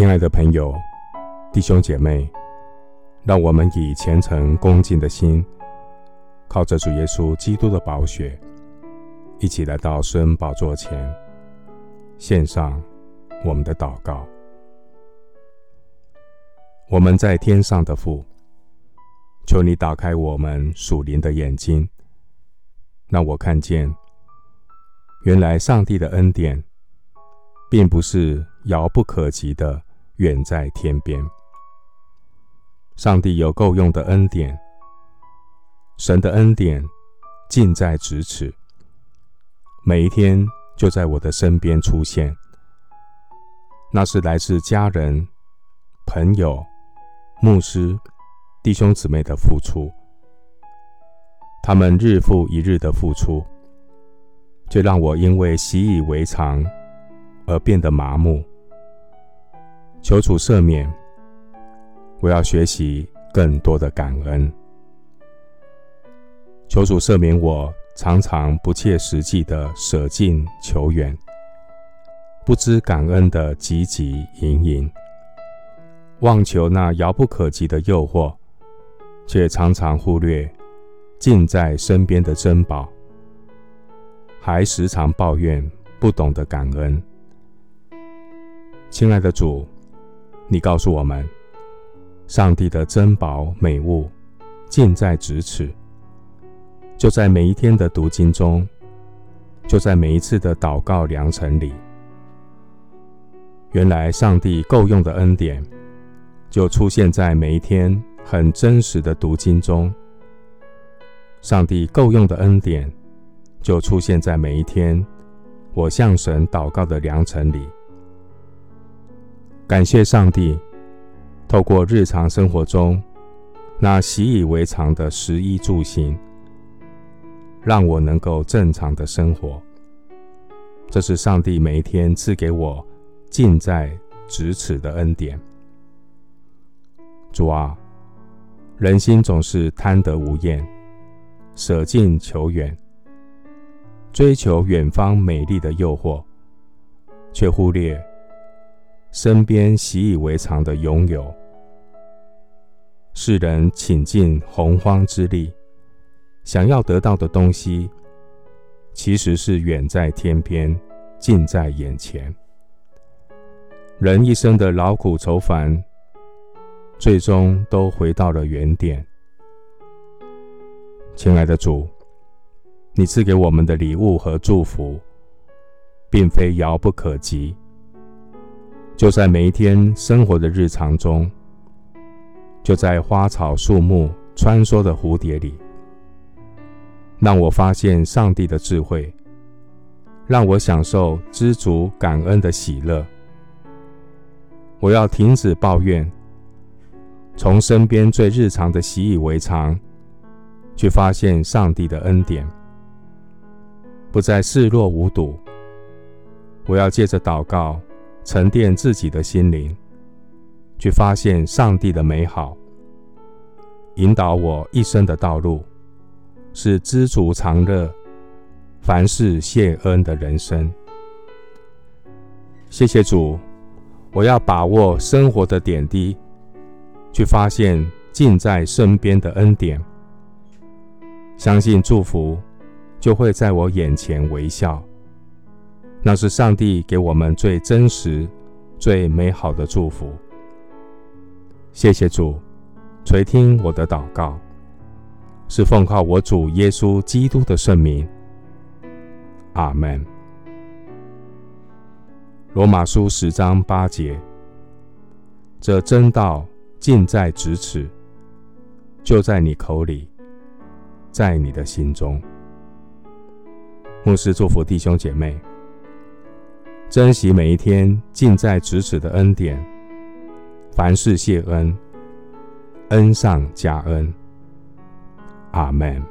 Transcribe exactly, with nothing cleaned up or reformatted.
亲爱的朋友、弟兄姐妹，让我们以虔诚恭敬的心，靠着主耶稣基督的宝血，一起来到施恩宝座前，献上我们的祷告。我们在天上的父，求你打开我们属灵的眼睛，让我看见，原来上帝的恩典并不是遥不可及的远在天边。上帝有够用的恩典，神的恩典近在咫尺，每一天就在我的身边出现。那是来自家人、朋友、牧师、弟兄姊妹的付出，他们日复一日的付出，就让我因为习以为常而变得麻木。求主赦免，我要学习更多的感恩。求主赦免我常常不切实际的舍近求远，不知感恩的汲汲营营，妄求那遥不可及的诱惑，却常常忽略近在身边的珍宝，还时常抱怨不懂得感恩。亲爱的主，你告诉我们，上帝的珍宝美物近在咫尺，就在每一天的读经中，就在每一次的祷告良辰里。原来上帝够用的恩典，就出现在每一天很真实的读经中。上帝够用的恩典，就出现在每一天我向神祷告的良辰里。感谢上帝，透过日常生活中那习以为常的食衣住行，让我能够正常的生活。这是上帝每一天赐给我近在咫尺的恩典。主啊，人心总是贪得无厌，舍近求远，追求远方美丽的诱惑，却忽略身边习以为常的拥有。世人倾尽洪荒之力，想要得到的东西，其实是远在天边，近在眼前。人一生的劳苦愁烦，最终都回到了原点。亲爱的主，你赐给我们的礼物和祝福，并非遥不可及，就在每一天生活的日常中，就在花草树木穿梭的蝴蝶里，让我发现上帝的智慧，让我享受知足感恩的喜乐。我要停止抱怨，从身边最日常的习以为常，去发现上帝的恩典，不再视若无睹。我要借着祷告沉淀自己的心灵，去发现上帝的美好，引导我一生的道路，是知足常乐、凡事谢恩的人生。谢谢主，我要把握生活的点滴，去发现近在身边的恩典，相信祝福就会在我眼前微笑。那是上帝给我们最真实、最美好的祝福。谢谢主，垂听我的祷告，是奉靠我主耶稣基督的圣名。阿们。罗马书十章八节，这真道近在咫尺，就在你口里，在你的心中。牧师祝福弟兄姐妹，珍惜每一天近在咫尺的恩典，凡事谢恩，恩上加恩。阿们。